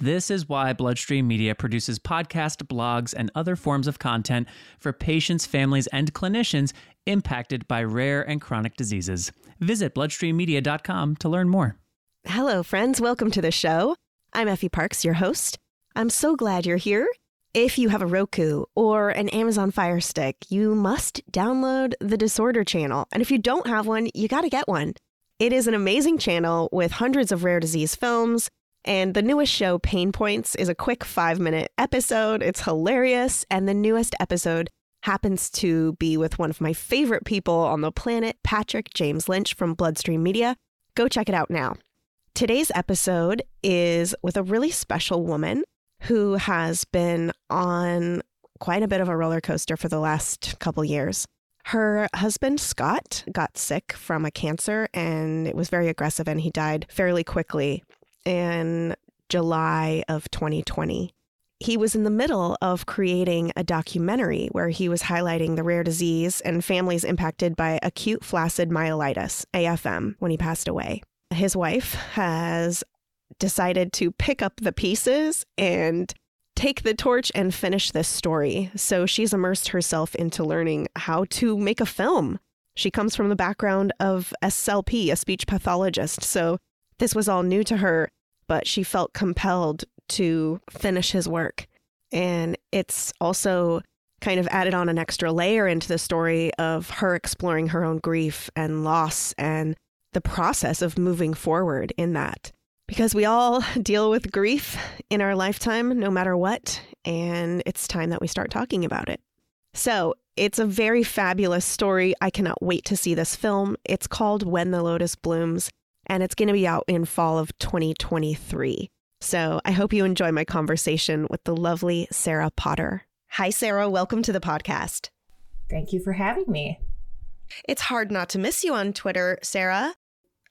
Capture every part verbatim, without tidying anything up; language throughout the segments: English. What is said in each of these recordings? This is why Bloodstream Media produces podcasts, blogs, and other forms of content for patients, families, and clinicians impacted by rare and chronic diseases. Visit bloodstream media dot com to learn more. Hello, friends. Welcome to the show. I'm Effie Parks, your host. I'm so glad you're here. If you have a Roku or an Amazon Fire Stick, you must download the Disorder Channel. And if you don't have one, you got to get one. It is an amazing channel with hundreds of rare disease films. And the newest show, Pain Points, is a quick five-minute episode. It's hilarious. And the newest episode happens to be with one of my favorite people on the planet, Patrick James Lynch from Bloodstream Media. Go check it out now. Today's episode is with a really special woman who has been on quite a bit of a roller coaster for the last couple years. Her husband, Scott, got sick from a cancer, and it was very aggressive, and he died fairly quickly in July of twenty twenty. He was in the middle of creating a documentary where he was highlighting the rare disease and families impacted by acute flaccid myelitis, A F M, when he passed away. His wife has decided to pick up the pieces and take the torch and finish this story. So she's immersed herself into learning how to make a film. She comes from the background of S L P, a speech pathologist. So this was all new to her, but she felt compelled to finish his work. And it's also kind of added on an extra layer into the story of her exploring her own grief and loss and the process of moving forward in that. Because we all deal with grief in our lifetime, no matter what, and it's time that we start talking about it. So it's a very fabulous story. I cannot wait to see this film. It's called When the Lotus Blooms, and it's going to be out in fall of twenty twenty-three. So I hope you enjoy my conversation with the lovely Sarah Potter. Hi, Sarah. Welcome to the podcast. Thank you for having me. It's hard not to miss you on Twitter, Sarah.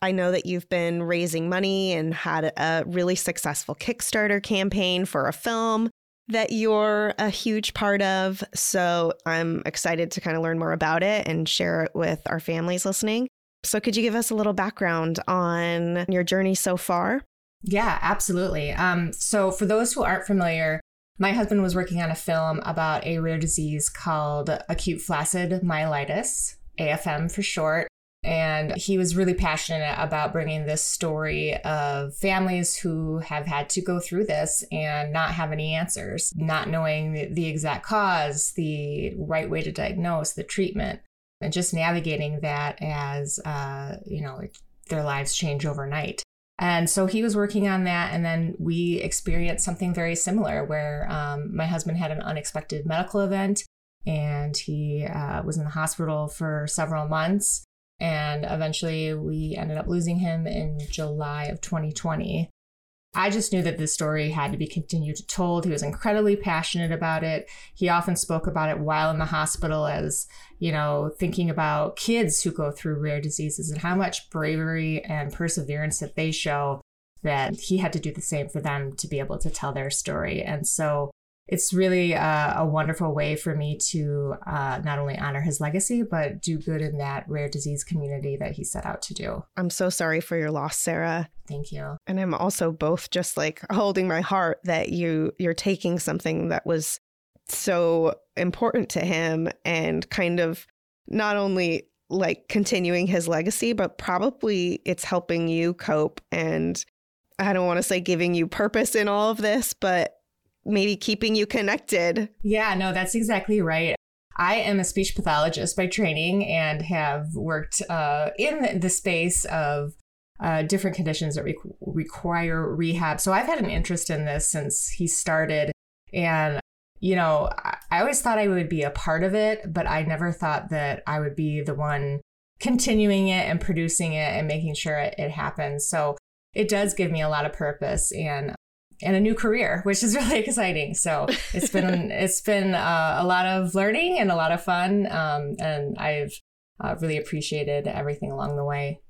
I know that you've been raising money and had a really successful Kickstarter campaign for a film that you're a huge part of. So I'm excited to kind of learn more about it and share it with our families listening. So could you give us a little background on your journey so far? Yeah, absolutely. Um, so for those who aren't familiar, my husband was working on a film about a rare disease called acute flaccid myelitis, A F M for short. And he was really passionate about bringing this story of families who have had to go through this and not have any answers, not knowing the exact cause, the right way to diagnose, the treatment, and just navigating that as, uh, you know, their lives change overnight. And so he was working on that. And then we experienced something very similar where um, my husband had an unexpected medical event and he uh, was in the hospital for several months. And eventually we ended up losing him in July of twenty twenty. I just knew that this story had to be continued to told. He was incredibly passionate about it. He often spoke about it while in the hospital as, you know, thinking about kids who go through rare diseases and how much bravery and perseverance that they show, that he had to do the same for them to be able to tell their story. And so it's really a, a wonderful way for me to uh, not only honor his legacy, but do good in that rare disease community that he set out to do. I'm so sorry for your loss, Sarah. Thank you. And I'm also both just like holding my heart that you, you're taking something that was so important to him and kind of not only like continuing his legacy, but probably it's helping you cope. And I don't want to say giving you purpose in all of this, but maybe keeping you connected. Yeah, no, that's exactly right. I am a speech pathologist by training and have worked uh, in the space of uh, different conditions that re- require rehab. So I've had an interest in this since he started. And, you know, I always thought I would be a part of it, but I never thought that I would be the one continuing it and producing it and making sure it, it happens. So it does give me a lot of purpose and and a new career, which is really exciting. So it's been it's been uh, a lot of learning and a lot of fun. Um, and I've uh, really appreciated everything along the way.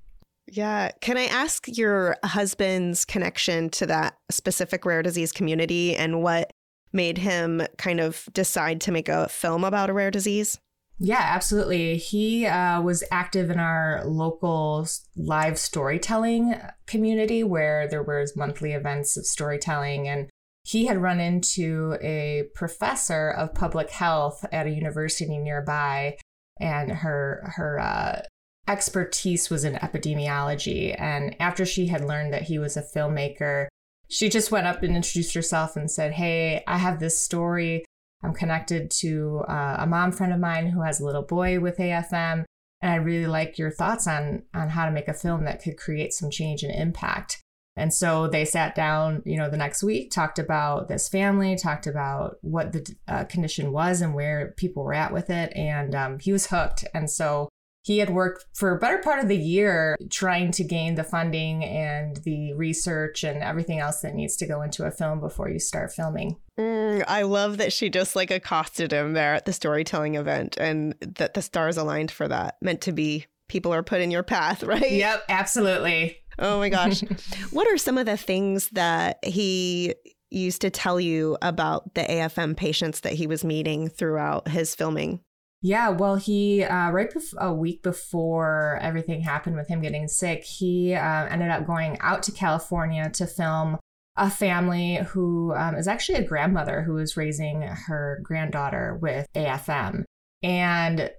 Yeah. Can I ask your husband's connection to that specific rare disease community and what made him kind of decide to make a film about a rare disease? Yeah, absolutely. He uh, was active in our local live storytelling community where there were monthly events of storytelling. And he had run into a professor of public health at a university nearby. And her, her uh, expertise was in epidemiology. And after she had learned that he was a filmmaker, she just went up and introduced herself and said, "Hey, I have this story. I'm connected to uh, a mom friend of mine who has a little boy with A F M, and I really like your thoughts on on how to make a film that could create some change and impact." And so they sat down, you know, the next week, talked about this family, talked about what the uh, condition was and where people were at with it, and um, he was hooked. And so he had worked for a better part of the year trying to gain the funding and the research and everything else that needs to go into a film before you start filming. Mm, I love that she just like accosted him there at the storytelling event and that the stars aligned for that. Meant to be. People are put in your path, right? Yep, absolutely. Oh my gosh. What are some of the things that he used to tell you about the A F M patients that he was meeting throughout his filming? Yeah, well, he uh, right bef- a week before everything happened with him getting sick, he uh, ended up going out to California to film a family who um, is actually a grandmother who is raising her granddaughter with A F M. And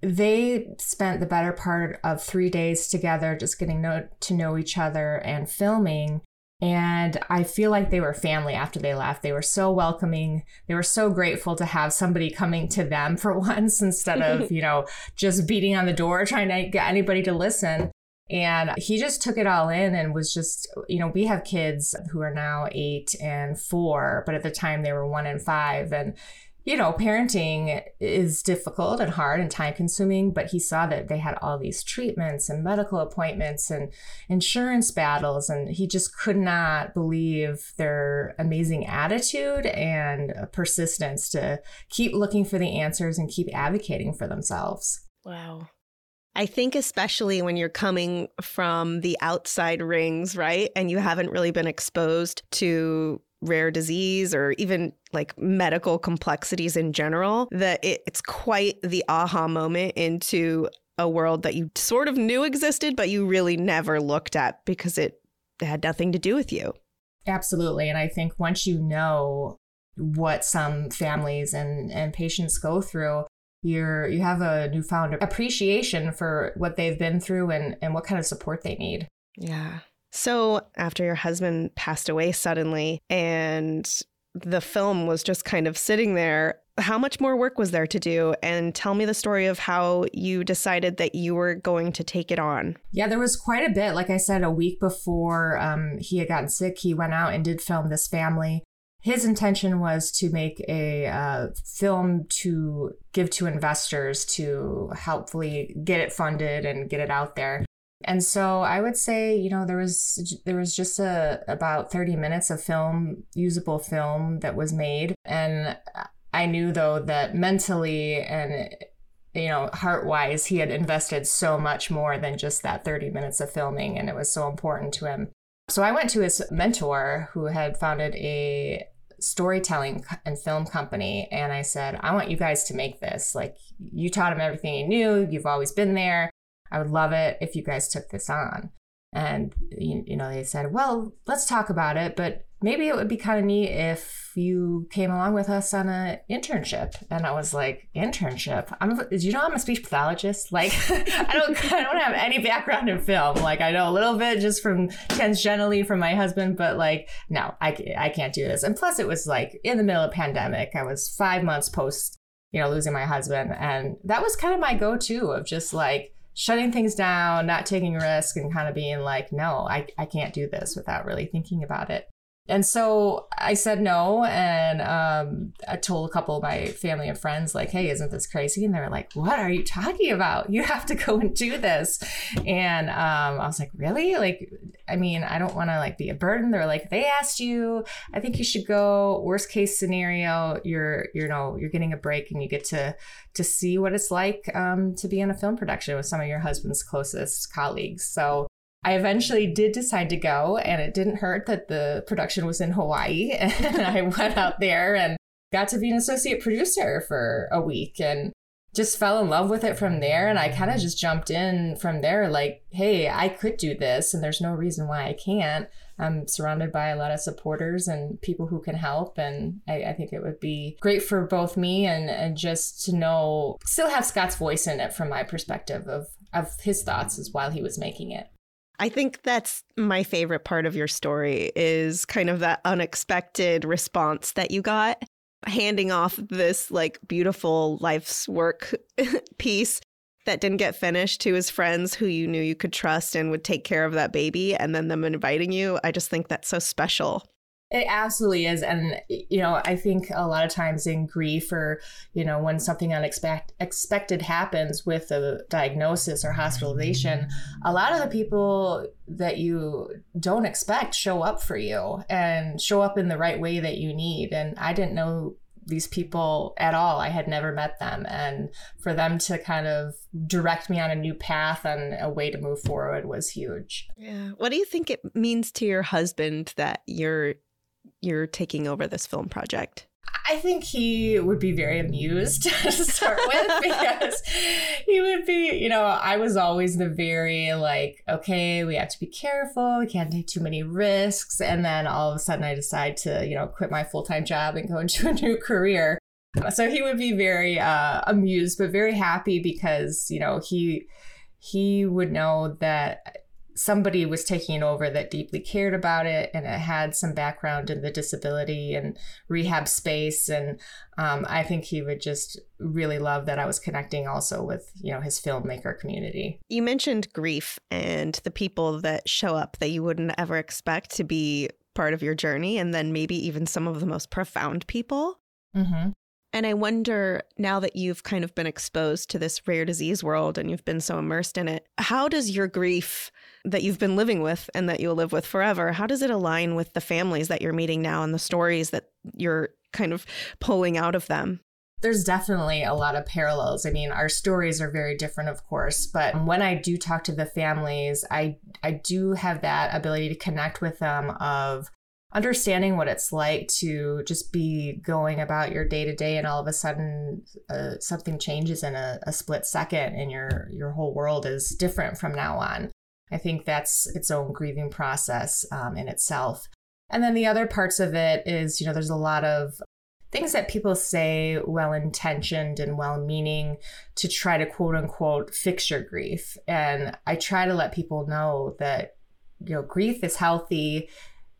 they spent the better part of three days together just getting know- to know each other and filming. And I feel like they were family after they left. They were so welcoming. They were so grateful to have somebody coming to them for once instead of, you know, just beating on the door, trying to get anybody to listen. And he just took it all in and was just, you know, we have kids who are now eight and four, but at the time they were one and five. And, you know, parenting is difficult and hard and time consuming, but he saw that they had all these treatments and medical appointments and insurance battles. And he just could not believe their amazing attitude and persistence to keep looking for the answers and keep advocating for themselves. Wow. I think especially when you're coming from the outside rings, right? And you haven't really been exposed to rare disease or even like medical complexities in general, that it, it's quite the aha moment into a world that you sort of knew existed, but you really never looked at because it had nothing to do with you. Absolutely. And I think once you know what some families and, and patients go through, you're, you have a newfound appreciation for what they've been through and, and what kind of support they need. Yeah. So after your husband passed away suddenly and the film was just kind of sitting there, how much more work was there to do? And tell me the story of how you decided that you were going to take it on. Yeah, there was quite a bit. Like I said, a week before um, he had gotten sick, he went out and did film this family. His intention was to make a uh, film to give to investors to helpfully get it funded and get it out there. And so I would say, you know, there was there was just a about thirty minutes of film, usable film that was made. And I knew, though, that mentally and, you know, heart wise, he had invested so much more than just that thirty minutes of filming. And it was so important to him. So I went to his mentor who had founded a storytelling and film company. And I said, I want you guys to make this. Like, you taught him everything you knew. You've always been there. I would love it if you guys took this on. And, you, you know, they said, well, let's talk about it, but maybe it would be kind of neat if you came along with us on an internship. And I was like, internship? I'm, you know, I'm a speech pathologist. Like, I don't, I don't have any background in film. Like, I know a little bit just from tangentially from my husband, but like, no, I, I can't do this. And plus it was like in the middle of pandemic, I was five months post you know, losing my husband. And that was kind of my go-to of just like shutting things down, not taking risk, and kind of being like, no, I, I can't do this without really thinking about it. And so I said no, and um, I told a couple of my family and friends, like, hey, isn't this crazy? And they were like, what are you talking about? You have to go and do this. And um, I was like, really? Like, I mean, I don't want to like be a burden. They were like, they asked you, I think you should go. Worst case scenario, you're, you know, you're getting a break and you get to to see what it's like um, to be in a film production with some of your husband's closest colleagues. So I eventually did decide to go, and it didn't hurt that the production was in Hawaii. And I went out there and got to be an associate producer for a week and just fell in love with it from there. And I kind of just jumped in from there like, hey, I could do this and there's no reason why I can't. I'm surrounded by a lot of supporters and people who can help. And I, I think it would be great for both me and, and just to know, still have Scott's voice in it from my perspective of, of his thoughts as while he was making it. I think that's my favorite part of your story is kind of that unexpected response that you got, handing off this like beautiful life's work piece that didn't get finished to his friends who you knew you could trust and would take care of that baby, and then them inviting you. I just think that's so special. It absolutely is. And, you know, I think a lot of times in grief or, you know, when something unexpected happens with a diagnosis or hospitalization, a lot of the people that you don't expect show up for you and show up in the right way that you need. And I didn't know these people at all. I had never met them. And for them to kind of direct me on a new path and a way to move forward was huge. Yeah. What do you think it means to your husband that you're you're taking over this film project? I think he would be very amused to start with because he would be, you know, I was always the very like, okay, we have to be careful. We can't take too many risks. And then all of a sudden I decide to, you know, quit my full-time job and go into a new career. So he would be very uh, amused, but very happy because, you know, he he would know that somebody was taking over that deeply cared about it, and it had some background in the disability and rehab space. And um, I think he would just really love that I was connecting also with, you know, his filmmaker community. You mentioned grief and the people that show up that you wouldn't ever expect to be part of your journey, and then maybe even some of the most profound people. Mm-hmm. And I wonder, now that you've kind of been exposed to this rare disease world and you've been so immersed in it, how does your grief that you've been living with and that you'll live with forever, how does it align with the families that you're meeting now and the stories that you're kind of pulling out of them? There's definitely a lot of parallels. I mean, our stories are very different, of course, but when I do talk to the families, I I do have that ability to connect with them of understanding what it's like to just be going about your day to day and all of a sudden uh, something changes in a, a split second and your your whole world is different from now on. I think that's its own grieving process um, in itself. And then the other parts of it is, you know, there's a lot of things that people say well-intentioned and well-meaning to try to quote unquote fix your grief. And I try to let people know that, you know, grief is healthy.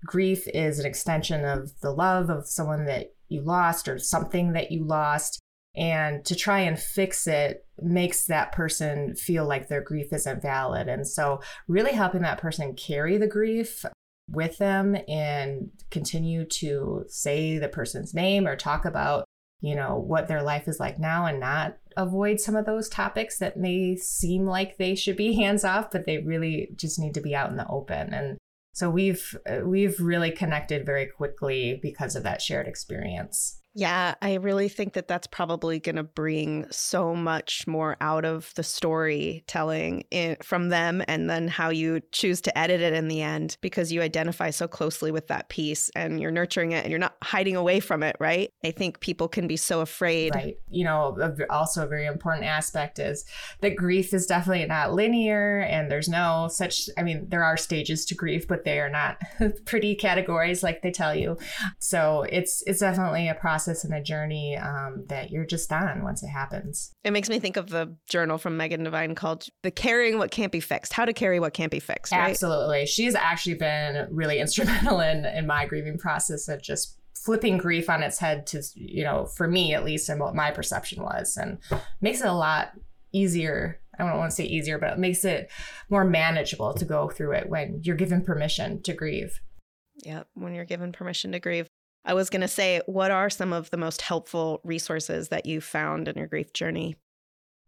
Grief is an extension of the love of someone that you lost or something that you lost. And to try and fix it makes that person feel like their grief isn't valid. And so really helping that person carry the grief with them and continue to say the person's name or talk about, you know, what their life is like now and not avoid some of those topics that may seem like they should be hands off, but they really just need to be out in the open. And so we've we've really connected very quickly because of that shared experience. Yeah, I really think that that's probably going to bring so much more out of the storytelling from them, and then how you choose to edit it in the end, because you identify so closely with that piece and you're nurturing it and you're not hiding away from it, right? I think people can be so afraid. Right. You know, also a very important aspect is that grief is definitely not linear, and there's no such, I mean, there are stages to grief, but they are not pretty categories like they tell you. So it's it's definitely a process. process and a journey um, that you're just on once it happens. It makes me think of the journal from Megan Devine called The Carrying What Can't Be Fixed, How to Carry What Can't Be Fixed, right? Absolutely. She's actually been really instrumental in, in my grieving process of just flipping grief on its head to, you know, for me at least, and what my perception was, and makes it a lot easier. I don't want to say easier, but it makes it more manageable to go through it when you're given permission to grieve. Yeah, when you're given permission to grieve. I was going to say, what are some of the most helpful resources that you found in your grief journey?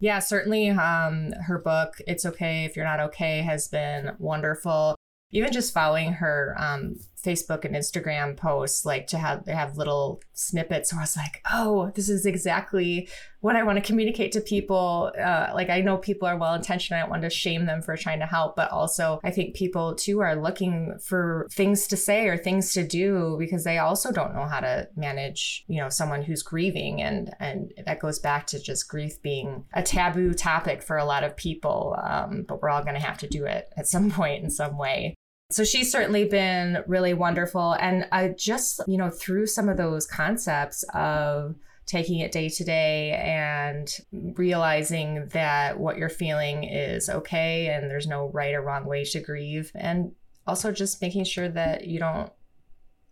Yeah, certainly um, her book, It's Okay If You're Not Okay, has been wonderful. Even just following her um, Facebook and Instagram posts, like to have they have little snippets where I was like, oh, this is exactly what I want to communicate to people. Uh, like, I know people are well-intentioned. I don't want to shame them for trying to help, but also I think people too are looking for things to say or things to do because they also don't know how to manage, you know, someone who's grieving. And, and that goes back to just grief being a taboo topic for a lot of people. Um, but we're all going to have to do it at some point in some way. So she's certainly been really wonderful. And I just, you know, through some of those concepts of taking it day to day and realizing that what you're feeling is okay and there's no right or wrong way to grieve. And also just making sure that you don't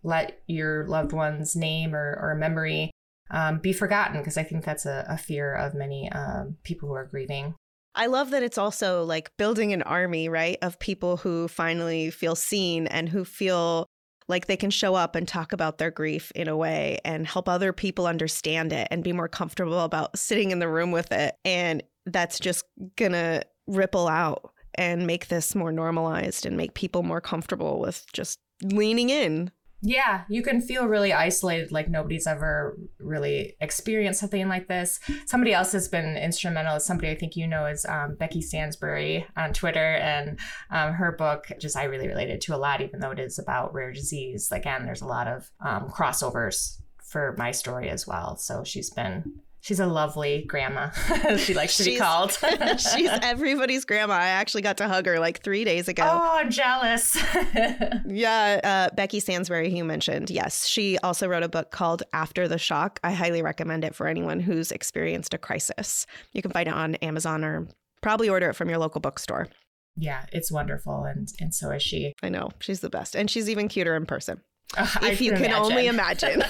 let your loved one's name or, or memory um, be forgotten, because I think that's a, a fear of many um, people who are grieving. I love that it's also like building an army, right, of people who finally feel seen and who feel like they can show up and talk about their grief in a way and help other people understand it and be more comfortable about sitting in the room with it. And that's just going to ripple out and make this more normalized and make people more comfortable with just leaning in. Yeah, you can feel really isolated, like nobody's ever really experienced something like this. Somebody else has been instrumental. Somebody I think you know is um, Becky Sansbury on Twitter, and um, her book, just I really related to a lot, even though it is about rare disease. Again, there's a lot of um, crossovers for my story as well. So she's been, she's a lovely grandma, as she likes to she's, be called. She's everybody's grandma. I actually got to hug her like three days ago. Oh, I'm jealous. yeah. Uh, Becky Sansbury, who you mentioned. Yes. She also wrote a book called After the Shock. I highly recommend it for anyone who's experienced a crisis. You can find it on Amazon or probably order it from your local bookstore. Yeah, it's wonderful. And, and so is she. I know. She's the best. And she's even cuter in person. Oh, if can you can imagine. only imagine.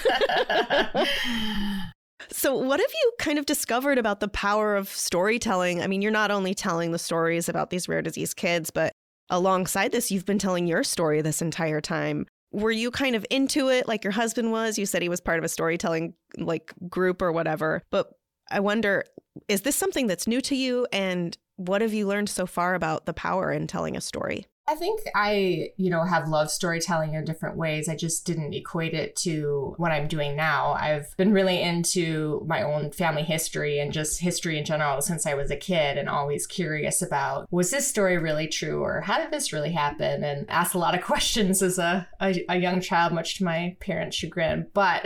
So what have you kind of discovered about the power of storytelling? I mean, you're not only telling the stories about these rare disease kids, but alongside this, you've been telling your story this entire time. Were you kind of into it like your husband was? You said he was part of a storytelling like group or whatever. But I wonder, is this something that's new to you? And what have you learned so far about the power in telling a story? I think I, you know, have loved storytelling in different ways. I just didn't equate it to what I'm doing now. I've been really into my own family history and just history in general since I was a kid, and always curious about, was this story really true, or how did this really happen? And asked a lot of questions as a, a, a young child, much to my parents' chagrin. But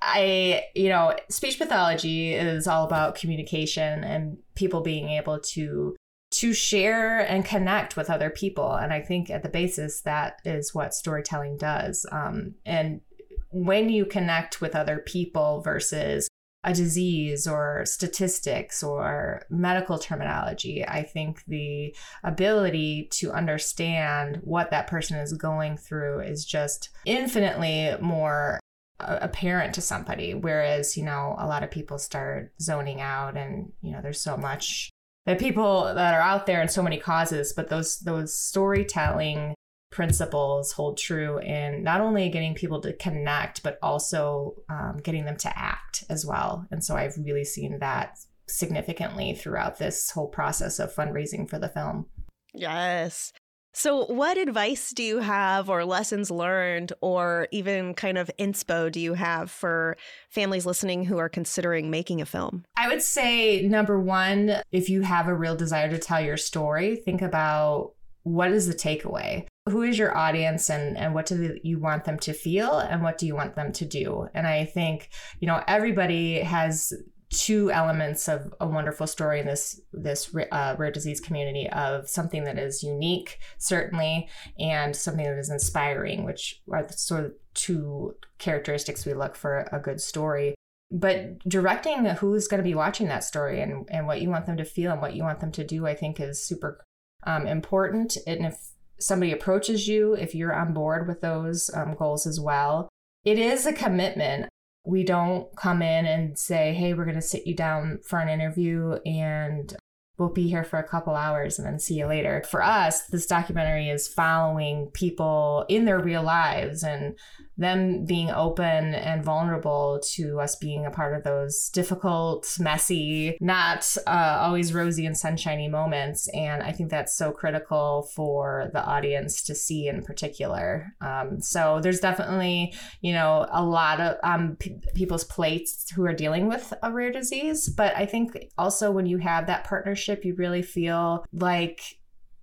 I, you know, speech pathology is all about communication and people being able to to share and connect with other people. And I think at the basis, that is what storytelling does. Um, and when you connect with other people versus a disease or statistics or medical terminology, I think the ability to understand what that person is going through is just infinitely more apparent to somebody. Whereas, you know, a lot of people start zoning out and, you know, there's so much that people that are out there and so many causes, but those those storytelling principles hold true in not only getting people to connect, but also um, getting them to act as well. And so I've really seen that significantly throughout this whole process of fundraising for the film. Yes. So what advice do you have, or lessons learned, or even kind of inspo do you have for families listening who are considering making a film? I would say, number one, if you have a real desire to tell your story, think about what is the takeaway? Who is your audience, and, and what do you want them to feel, and what do you want them to do? And I think, you know, everybody has two elements of a wonderful story in this this uh, rare disease community, of something that is unique, certainly, and something that is inspiring, which are the sort of two characteristics we look for a good story. But directing who's going to be watching that story and, and what you want them to feel and what you want them to do, I think is super um, important. And if somebody approaches you, if you're on board with those um, goals as well, it is a commitment. We don't come in and say, hey, we're going to sit you down for an interview and we'll be here for a couple hours and then see you later. For us, this documentary is following people in their real lives and them being open and vulnerable to us being a part of those difficult, messy, not uh, always rosy and sunshiny moments. And I think that's so critical for the audience to see in particular. Um, so there's definitely, you know, a lot of um, p- people's plates who are dealing with a rare disease. But I think also when you have that partnership, you really feel like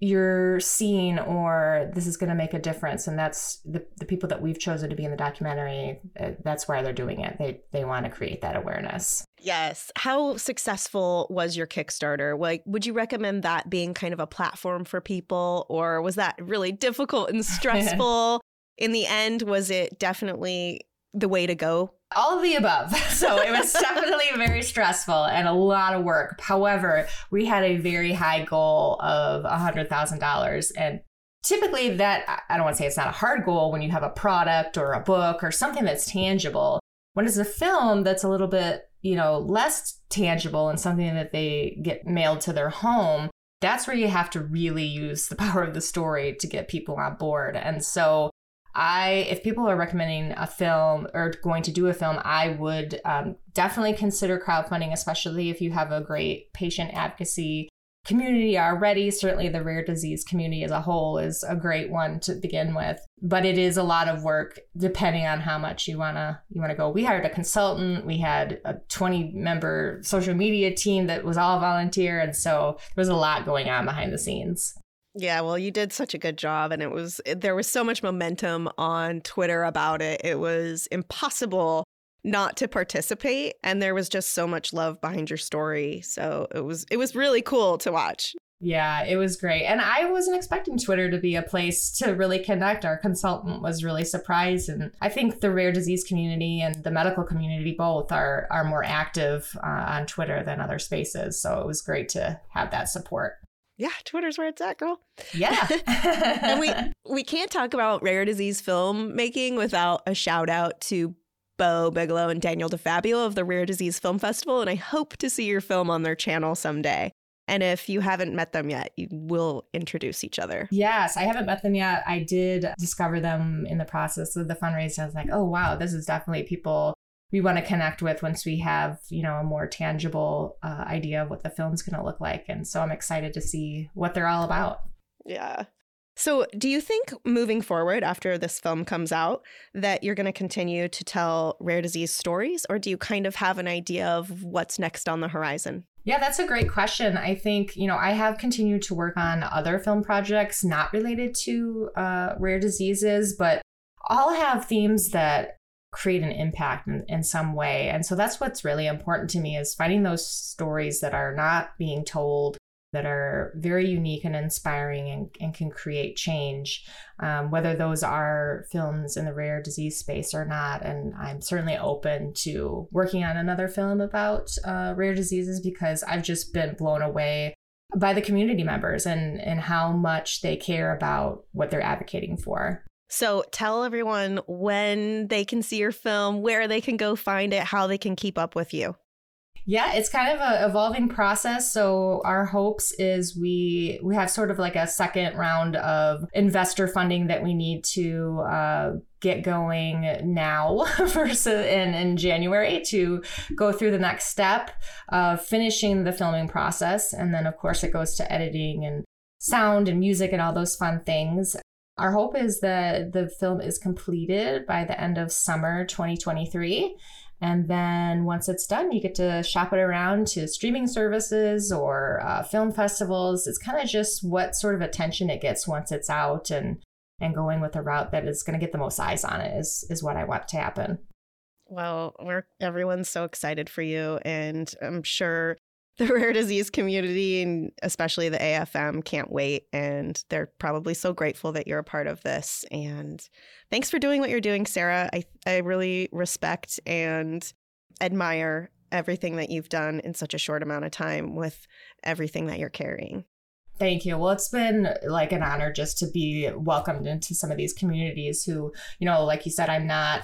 you're seen, or this is going to make a difference. And that's the, the people that we've chosen to be in the documentary. Uh, that's why they're doing it. They they want to create that awareness. Yes. How successful was your Kickstarter? Like, would you recommend that being kind of a platform for people, or was that really difficult and stressful? In the end, was it definitely the way to go? All of the above. So it was definitely very stressful and a lot of work. However, we had a very high goal of one hundred thousand dollars. And typically that, I don't want to say it's not a hard goal when you have a product or a book or something that's tangible. When it's a film that's a little bit, you know, less tangible and something that they get mailed to their home, that's where you have to really use the power of the story to get people on board. And so I, if people are recommending a film or going to do a film, I would um, definitely consider crowdfunding, especially if you have a great patient advocacy community already. Certainly the rare disease community as a whole is a great one to begin with, but it is a lot of work depending on how much you want to you want to go. We hired a consultant. We had a twenty member social media team that was all volunteer. And so there was a lot going on behind the scenes. Yeah, well, you did such a good job, and it was there was so much momentum on Twitter about it. It was impossible not to participate, and there was just so much love behind your story. So it was it was really cool to watch. Yeah, it was great. And I wasn't expecting Twitter to be a place to really connect. Our consultant was really surprised. And I think the rare disease community and the medical community both are, are more active uh, on Twitter than other spaces. So it was great to have that support. Yeah, Twitter's where it's at, girl. Yeah. And we we can't talk about rare disease filmmaking without a shout out to Bo Bigelow and Daniel DeFabio of the Rare Disease Film Festival. And I hope to see your film on their channel someday. And if you haven't met them yet, you will introduce each other. Yes, I haven't met them yet. I did discover them in the process of the fundraiser. I was like, oh, wow, this is definitely people we want to connect with once we have, you know, a more tangible uh, idea of what the film's going to look like. And so I'm excited to see what they're all about. Yeah. So do you think moving forward after this film comes out that you're going to continue to tell rare disease stories, or do you kind of have an idea of what's next on the horizon? Yeah, that's a great question. I think, you know, I have continued to work on other film projects not related to uh, rare diseases, but all have themes that create an impact in, in some way. And so that's what's really important to me, is finding those stories that are not being told, that are very unique and inspiring and, and can create change, um, whether those are films in the rare disease space or not. And I'm certainly open to working on another film about uh, rare diseases, because I've just been blown away by the community members and, and how much they care about what they're advocating for. So tell everyone when they can see your film, where they can go find it, how they can keep up with you. Yeah, it's kind of an evolving process. So our hopes is we we have sort of like a second round of investor funding that we need to uh, get going now versus in, in January to go through the next step of finishing the filming process. And then, of course, it goes to editing and sound and music and all those fun things. Our hope is that the film is completed by the end of summer twenty twenty-three. And then once it's done, you get to shop it around to streaming services or uh, film festivals. It's kind of just what sort of attention it gets once it's out, and, and going with a route that is going to get the most eyes on it is, is what I want to happen. Well, we're everyone's so excited for you. And I'm sure the rare disease community, and especially the A F M, can't wait. And they're probably so grateful that you're a part of this. And thanks for doing what you're doing, Sarah. I, I really respect and admire everything that you've done in such a short amount of time with everything that you're carrying. Thank you. Well, it's been like an honor just to be welcomed into some of these communities who, you know, like you said, I'm not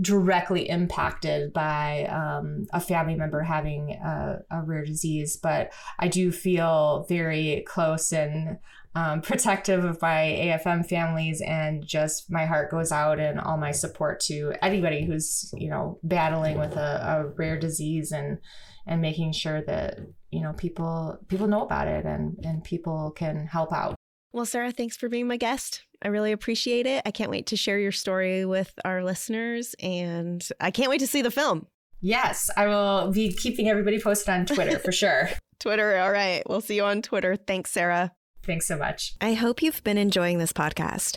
directly impacted by um, a family member having a, a rare disease, but I do feel very close and um, protective of my A F M families, and just my heart goes out and all my support to anybody who's, you know, battling with a, a rare disease, and and making sure that, you know, people people know about it and and people can help out. Well, Sarah, thanks for being my guest. I really appreciate it. I can't wait to share your story with our listeners, and I can't wait to see the film. Yes, I will be keeping everybody posted on Twitter for sure. Twitter. All right. We'll see you on Twitter. Thanks, Sarah. Thanks so much. I hope you've been enjoying this podcast.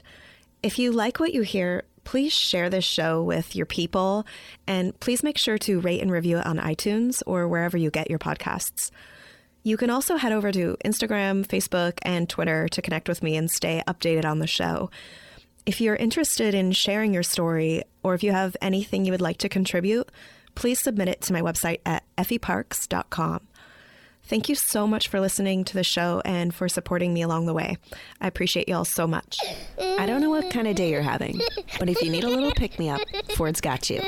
If you like what you hear, please share this show with your people, and please make sure to rate and review it on iTunes or wherever you get your podcasts. You can also head over to Instagram, Facebook, and Twitter to connect with me and stay updated on the show. If you're interested in sharing your story, or if you have anything you would like to contribute, please submit it to my website at effie parks dot com. Thank you so much for listening to the show and for supporting me along the way. I appreciate y'all so much. I don't know what kind of day you're having, but if you need a little pick-me-up, Ford's got you.